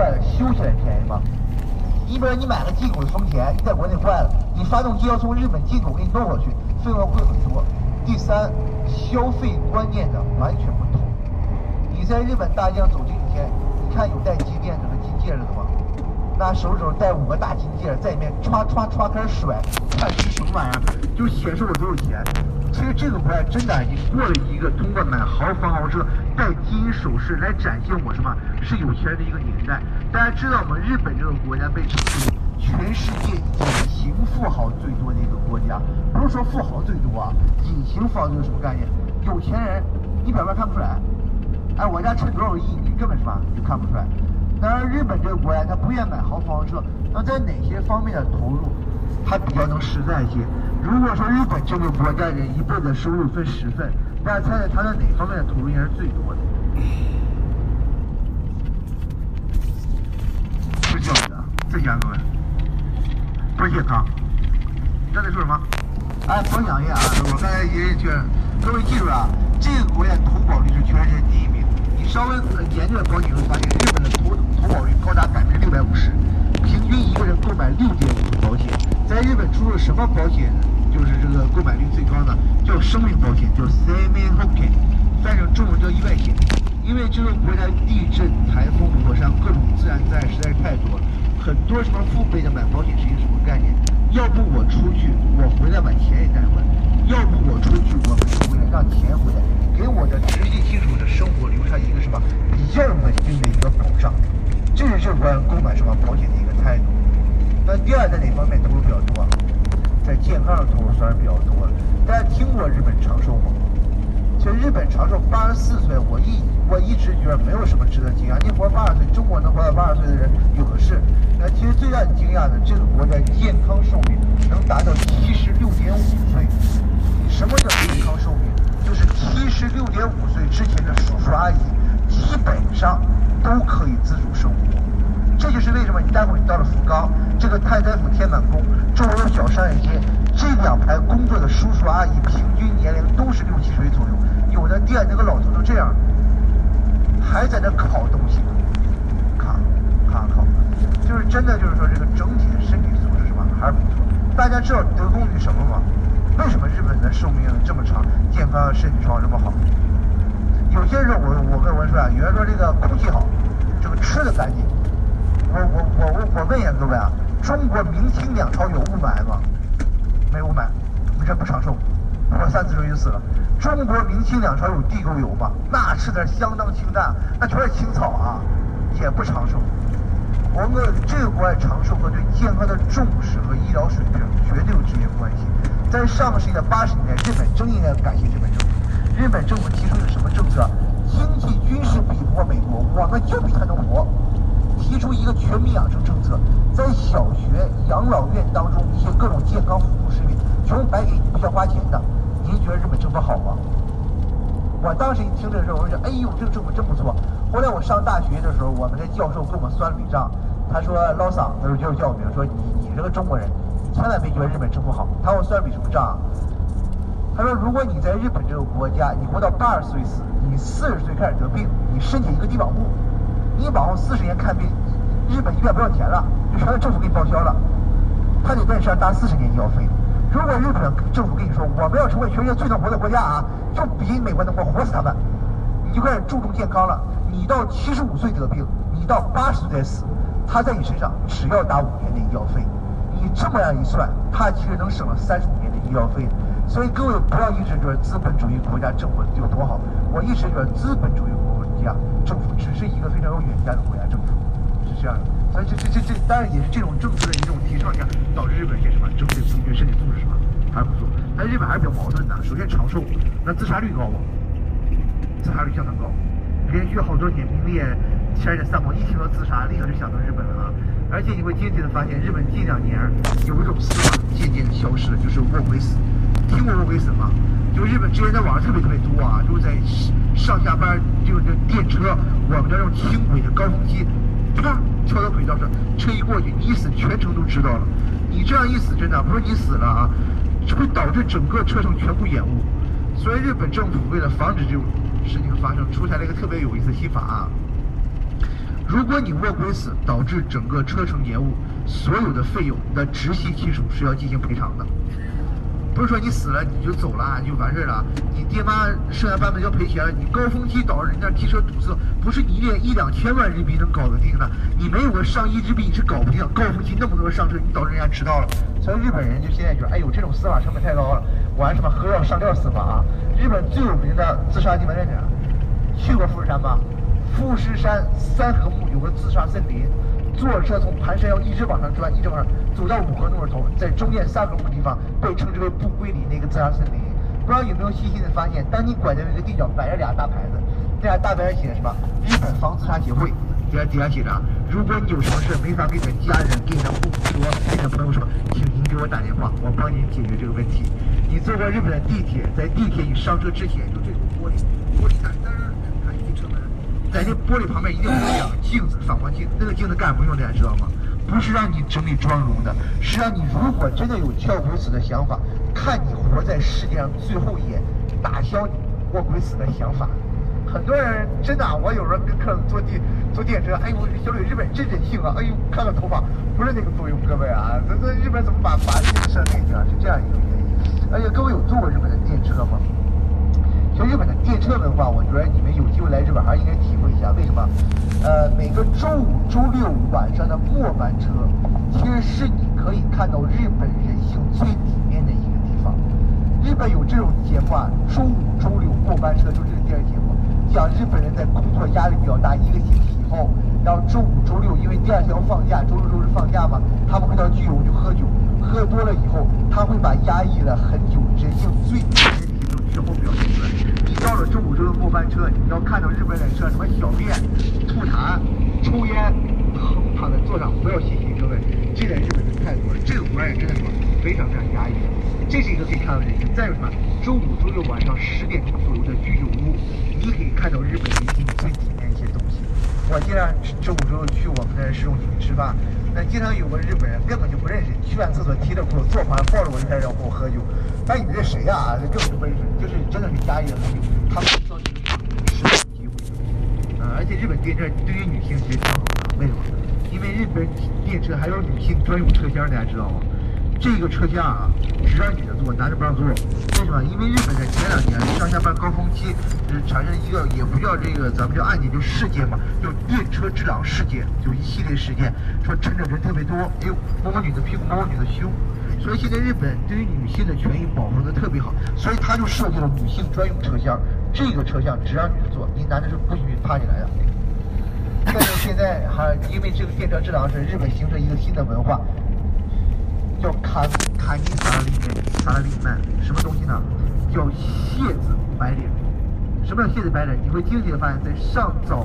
坏了修起来便宜吗？你比如你买了进口的丰田，你在国内坏了，你发动机要从日本进口给你弄回去，费用会很多。第三，消费观念的完全不同。你在日本大街上走这几天，你看有戴金链子和金戒指的吗？拿手指头戴5个大金戒指，在里面歘歘歘开始甩，看是什么玩意儿，就显示我多少钱。其实这个国外真的已经过了一个通过买豪房豪车、戴金首饰来展现我什么是有钱人的一个年代。大家知道吗？日本这个国家被称为全世界隐形富豪最多的一个国家，不是说富豪最多啊，隐形富豪就是什么概念？有钱人你表面看不出来，哎，我家趁多少亿，你根本什么就看不出来。当然，日本这个国家他不愿买豪房豪车，那在哪些方面的投入还比较能实在一些？如果说日本这个国家人一辈子收入分10份，大家猜猜他在哪方面的投入应该是最多的？是教育的，最严格的，不是健康。你刚才说什么？哎，多讲一下啊！我刚才也确认，各位记住啊，这个国家投保率是全世界第1名。你稍微研究的高，你会发现日本的投保率高达650%，平均一个人购买6.5个保险。在日本出了什么保险就是这个购买率最高呢？叫生命保险，叫 生命保险，翻译成中文叫意外险。因为这个国家地震、台风、火山各种自然灾害实在是太多了，很多什么父辈的买保险是一个什么概念？要不我出去，我回来把钱也带回来；要不我出去，我回来让钱回来，给我的直系亲属的生活留下一个什么比较稳定的一个保障。这是这关于购买什么保险的一个态度。那第二，在哪方面投入比较多啊？在健康上投入虽然比较多，大家听过日本长寿吗？其实日本长寿84岁，我一直觉得没有什么值得惊讶。你活80岁，中国能活到80岁的人有的是。那其实最让你惊讶的，这个国家健康寿命能达到76.5岁。什么叫健康寿命？就是76.5岁之前的叔叔阿姨，基本上都可以自主生活。这就是为什么你待会儿你到了福冈，这个太宰府天满宫周围有小商业街，这2排工作的叔叔阿姨平均年龄都是6、7岁左右，有的店那个老头都这样，还在那烤东西，烤，就是真的就是说这个整体的身体素质什么还是不错。大家知道得功于什么吗？为什么日本的寿命这么长，健康身体状况这么好？有些时候我跟文说啊，有人说这个空气好，这个吃的干净。我问一下各位啊，中国明清两朝有雾霾吗？没雾霾，我们这不长寿，活30岁就死了。中国明清两朝有地沟油吗？那吃的相当清淡，那全是青草啊，也不长寿。我们这个国外长寿和对健康的重视和医疗水平绝对有直接关系。在上个世纪的80年代，日本真应该感谢日本政府。日本政府提出的什么政策？经济军事比不过美国，我们就比他能活。提出一个全民养生政策，在小学、养老院当中一些各种健康服务食品全部白给你，不需要花钱的。您觉得日本政府好吗？我当时一听这个时候，我就想，哎呦，这个政府真不错。后来我上大学的时候，我们的教授跟我们算了笔账，他说老嗓子就是叫我名，说你这个中国人，你千万别觉得日本政府好。他给我算了笔什么账啊？他说如果你在日本这个国家，你活到80岁死，你40岁开始得病，你申请一个低保户。你往后40年看病，日本医院不要钱了，就全是政府给你报销了。他得在你身上搭40年医药费。如果日本政府跟你说我们要成为全世界最能活的国家啊，就比美国能活，活死他们，你就开始注重健康了。你到75岁得病，你到80岁再死，他在你身上只要打5年的医药费。你这么样一算，他其实能省了35年的医药费。所以各位不要一直觉得资本主义国家政府有多好，我一直觉得资本主义国家政府只是一个非常有远见的国家政府，是这样的。所以这当然也是这种政策的一种提倡下，导致日本这什么整体平均身体素质什么还不错。但日本还是比较矛盾的，首先长寿，那自杀率高吗？自杀率相当高，连续好多年名列前列3高。一听到自杀，立刻就想到日本了啊！而且你会渐渐的发现，日本近2年有一种思想渐渐的消失了，就是卧轨死。听过卧轨死吗？就日本之前在网上特别多啊，就是在上下班就是电车，我们这种轻轨的高峰期，啪跳到轨道上，车一过去，你一死全程都知道了。你这样一死，真的不是你死了啊，会导致整个车程全部延误。所以日本政府为了防止这种事情发生，出台了一个特别有意思的新法啊。如果你卧轨死导致整个车程延误，所有的费用的直系亲属是要进行赔偿的。不是说你死了你就走了就完事了，你爹妈剩下半辈子要赔钱了。你高峰期导致人家汽车堵塞，不是你1-2千万人民币能搞得定的，你没有个上亿之币你是搞不定。高峰期那么多人上车，你导致人家迟到了，所以日本人就现在觉得，哎呦这种司法成本太高了，玩什么喝药上吊司法啊！日本最有名的自杀地方在哪？去过富士山吧？富士山三合目有个自杀森林，坐着车从盘山腰一直往上钻，一直往上走到5合那头，在中间三合目地方被称之为不归里那个自杀森林。不知道有没有细心的发现，当你拐到一个地角，摆着俩大牌子，那俩大牌子写着什么？日本防自杀协会。底下写着，如果你有什么事没法跟你的家人、跟你的父母说、跟你的朋友说，请您给我打电话，我帮您解决这个问题。你坐过日本的地铁，在地铁你上车之前，就这种玻璃上看一车门。在那玻璃旁边一定有两个镜子，反光镜。那个镜子干什么用的，大家知道吗？不是让你整理妆容的，是让你如果真的有跳轨死的想法，看你活在世界上最后一眼，打消你卧轨死的想法。很多人真的，我有时候跟客人坐电车，哎呦，小李，日本真人性啊！哎呦，看看头发，不是那个作用，各位啊，这日本怎么把这个设定啊？是这样一个原因。而且各位有坐过日本的电车吗？就日本的电车文化，我觉得你们有机会来日本还是应该体会一下。为什么？每个周5、周6晚上的末班车，其实是你可以看到日本人性最里面的一个地方。日本有这种节目啊，周5、周6末班车就是这个电视节目。讲日本人在工作压力比较大，一个星期以后，然后周5、周6，因为第2天要放假，周6、周日放假嘛，他们会到居酒屋去喝酒，喝多了以后，他会把压抑了很久人性最底层的那种全部表现出来。你到了周5、周6末班车，你要看到日本人车什么小便、吐痰、抽烟，躺在座上，不要嬉皮，各位，这点日本人太多了，这个国外人真的说非常非常压抑。这是一个可以看到的人性。再有什么？周5、周6晚上10点钟左右的居酒屋，你可以看到日本人性最体面一些东西。我经常周5、周6去我们的市中心吃饭，那经常有个日本人根本就不认识，去完厕所提着裤子坐旁边抱着我就开始要跟我喝酒。哎，你这谁呀？根本就不认识，就是真的是压抑的很久。他们造成失败的机会。而且日本电车对于女性其实挺好的，为什么？因为日本电车还有女性专用车厢，大家知道吗？这个车厢啊，只让女的坐，男的不让坐。为什么？因为日本在前2年上下班高峰期，产生一个也不叫这个，咱们叫案件，就事件嘛，就电车之狼事件，就一系列事件，说趁着人特别多，哎呦，摸摸女的屁股，摸摸女的胸。所以现在日本对于女性的权益保护的特别好，所以他就设计了女性专用车厢。这个车厢只让女的坐，你男的是不许趴起来的。但是现在还因为这个电车之狼是日本形成一个新的文化。叫卡尼萨拉利曼，什么东西呢？叫蟹子白脸。什么叫蟹子白脸？你会惊喜的发现，在早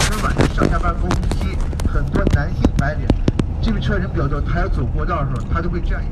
晨晚上上下班高峰期，很多男性白脸，这个车人比较多，他要走过道的时候，他就会这样。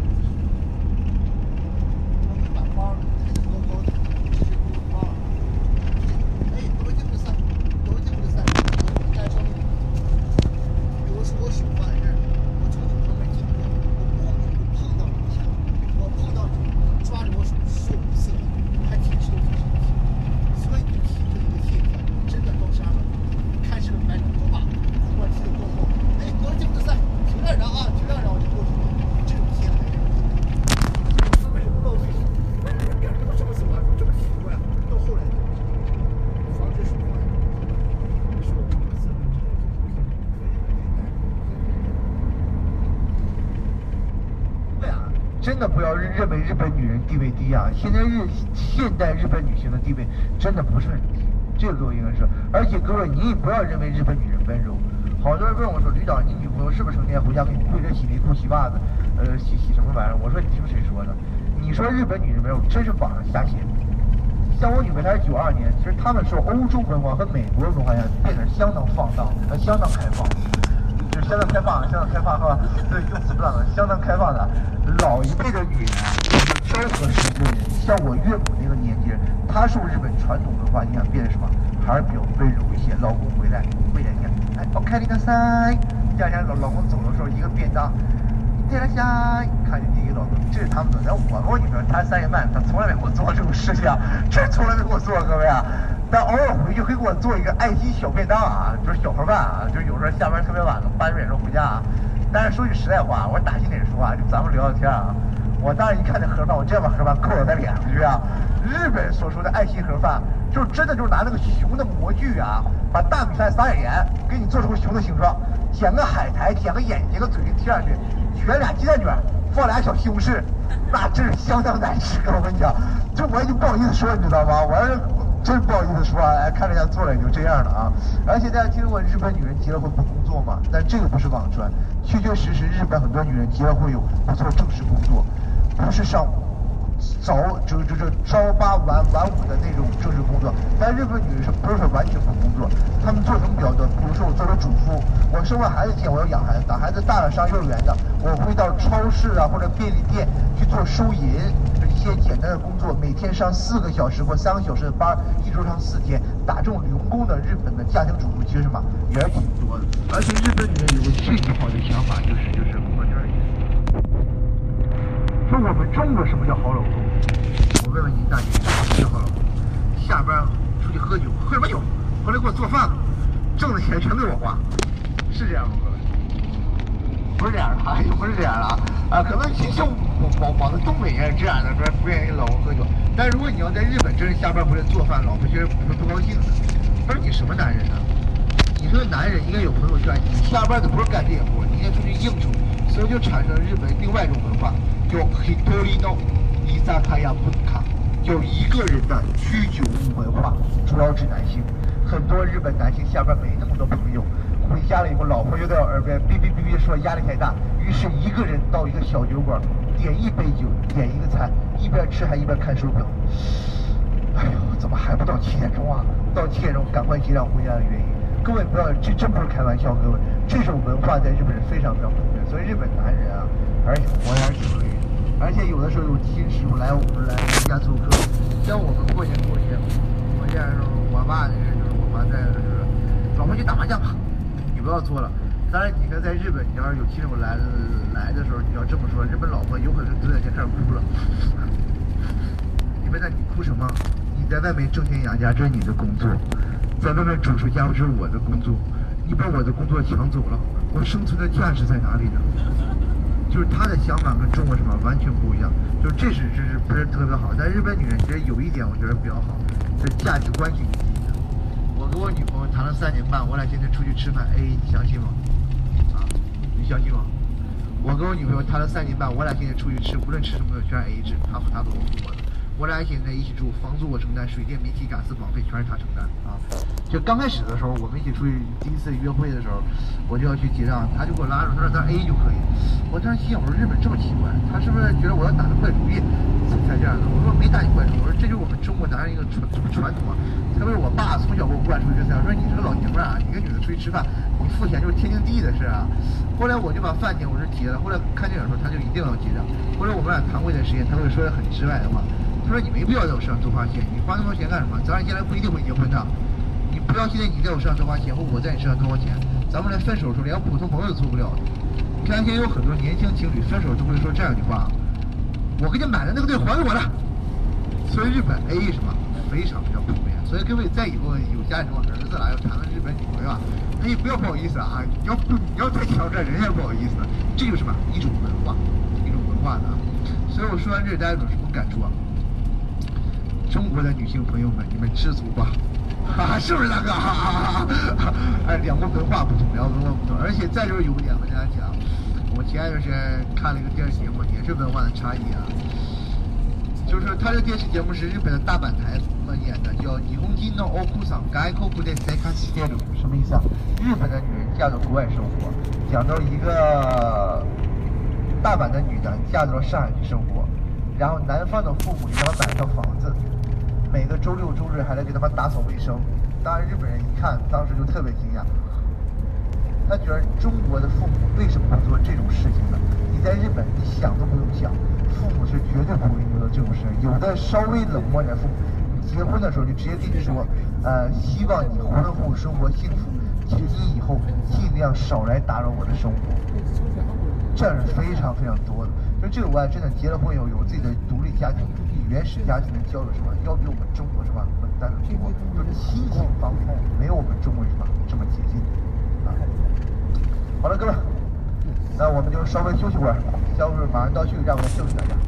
真的不要认为日本女人地位低啊！现代日本女性的地位真的不是很低，这个各位应该是。而且各位，你也不要认为日本女人温柔。好多人问我说：“旅长，你女朋友是不是成天回家给你跪着洗内裤、洗袜子，洗什么玩意儿？”我说：“你听谁说的？你说日本女人温柔，真是网上瞎写。像我女朋友她是92年，其实她们受欧洲文化和美国文化变得相当放荡，相当开放。”就相当开放是吧？对，用词不当的，相当开放的。老一辈的女人昭和时代的人，像我岳母那个年纪，她受日本传统文化影响，变得什么？还是比较温柔一些。老公回来喂人家，哎，我开了个塞。第2天老公走的时候，一个便当，你点了下，看见第一个老公，这是他们做的。我女朋友她3月半，她从来没给我做过这种事情，这从来没给我做过，各位啊。但偶尔回去会给我做一个爱心小便当啊，就是小盒饭啊，就是有时候下班特别晚了，8点钟回家啊。但是说句实在话，我打心里说啊，就咱们聊聊天啊，我当时一看这盒饭，我直接把盒饭扣到他脸上去啊。日本所说的爱心盒饭，就是真的就是拿那个熊的模具啊，把大米饭撒点盐，给你做出熊的形状，剪个海苔，剪个眼睛，个嘴贴上去，卷俩鸡蛋卷，放俩小西红柿，那真是相当难吃。我跟你讲，这我已经不好意思说，你知道吗？我真不好意思说啊，哎，看人家做了也就这样了啊。而且大家听过日本女人结了婚不工作吗？但这个不是网传，确确实实日本很多女人结了婚有不错正式工作，不是上早这朝八晚五的那种正式工作。但日本女人是不是说完全不工作？她们做什么比较多？比如说我作为主妇，我生完孩子前我要养孩子，等孩子大了上幼儿园的，我会到超市啊或者便利店去做收银。一些简单的工作，每天上4个小时或3个小时的班，一周上4天，打这种零工的日本的家庭主妇其实嘛也是挺多的。而且日本女人有个最不好的想法就是我这儿说我们中国什么叫好老公？我问问您大姐，什么叫好老公？下班出去喝酒，喝什么酒？回来给我做饭，挣的钱全给我花，是这样吗？不是这样的啊，不是这样的啊，可能其实我们东北也是这样的，不愿意跟老公喝酒。但如果你要在日本真是下班回来做饭，老婆觉得不高兴的。不是你什么男人啊？你说男人应该有朋友圈，你下班的不是干这些活，你应该出去应酬，所以就产生了日本另外一种文化，叫 hitorino izakaya bunka， 叫一个人的居酒屋文化，主要指男性。很多日本男性下班没那么多朋友。回家了以后，老婆又在我耳边哔哔哔哔说压力太大，于是一个人到一个小酒馆，点一杯酒，点一个餐，一边吃还一边看手表。哎呦，怎么还不到7点钟啊？到7点钟赶快结账回家的原因，各位不要，这真不是开玩笑，各位，这种文化在日本是非常非常普遍，所以日本男人啊，而且活还是挺累的，而且有的时候有亲戚来我们家做客，像我们过节，我这样说，我爸就是我妈在，就是老婆去打麻将吧。你不要做了，当然你看在日本，你要是有亲友来的时候，你要这么说，日本老婆有可能蹲在家开始哭了。你们在你哭什么？你在外面挣钱养家，这是你的工作；在外面主持家务是我的工作。你把我的工作抢走了，我生存的价值在哪里呢？就是他的想法跟中国什么完全不一样，就是这是不是特别好？但日本女人其实有一点我觉得比较好，这价值观性。我跟我女朋友谈了3年半，我俩现在出去吃饭 AA，你相信吗？啊，你相信吗？我跟我女朋友谈了3年半，我俩现在出去吃，无论吃什么全是 AA 制，她不我的，我俩现在一起住，房租我承担，水电煤气瓦斯网费全是她承担啊。就刚开始的时候，我们一起出去第一次约会的时候，我就要去结账，她就给我拉住，她说咱 AA 就可以。我当时心想，我说日本这么奇怪，她是不是觉得我要打她坏主意才这样的？我说没打你坏主意，我说这就是我们中国男人一个传统啊。特别是我爸从小给我灌输这思想，说你是个老娘们儿啊，你跟女的出去吃饭，你付钱就是天经地义的事啊。后来我就把饭钱我是结了，后来看电影的时候他就一定要结账。后来我们俩谈过一段时间，他会说很直白的话，他说你没必要在我身上多花钱，你花那么多钱干什么？咱俩将来不一定会结婚的，你不要现在你在我身上多花钱，或我在你身上多花钱，咱们连分手的时候连普通朋友都做不了。你看现在有很多年轻情侣分手都会说这样一句话：我给你买的那个对还给我的。所以日本 AA 什么非常非常普遍，所以各位在以后有家庭儿子来要谈论日本女朋友啊，可以不要不好意思啊，你要太挑战人家不好意思，这就是什么一种文化的啊。所以我说完这，大家有什么感触啊？中国的女性朋友们，你们知足吧，啊，是不是大哥？哎，两国文化不同，两国文化不同，而且再就是有一点和大家讲，我前一段时间看了一个电视节目，也是文化的差异啊。就是说他这电视节目是日本的大阪台演的，叫《日本人の奥さん外国で生活してる》，什么意思啊？日本的女人嫁到国外生活，讲到一个大阪的女的嫁到上海去生活，然后男方的父母给他们买一套房子，每个周六周日还来给他们打扫卫生。当然日本人一看，当时就特别惊讶，他觉得中国的父母为什么会做这种事情呢？你在日本，你想都不用想。父母是绝对不会做这种事，有的稍微冷漠点父母，结婚的时候就直接跟你说，希望你浑浑生活幸福，决心以后尽量少来打扰我的生活，这样是非常非常多的。就这种啊，真的结了婚以后有自己的独立家庭、原始家庭的交流是吧，要比我们中国是吧分担的多，就是亲情方面没有我们中国是吧这么接近啊。好了，哥们，那我们就稍微休息会儿，稍微马上到去，让我们休息一下。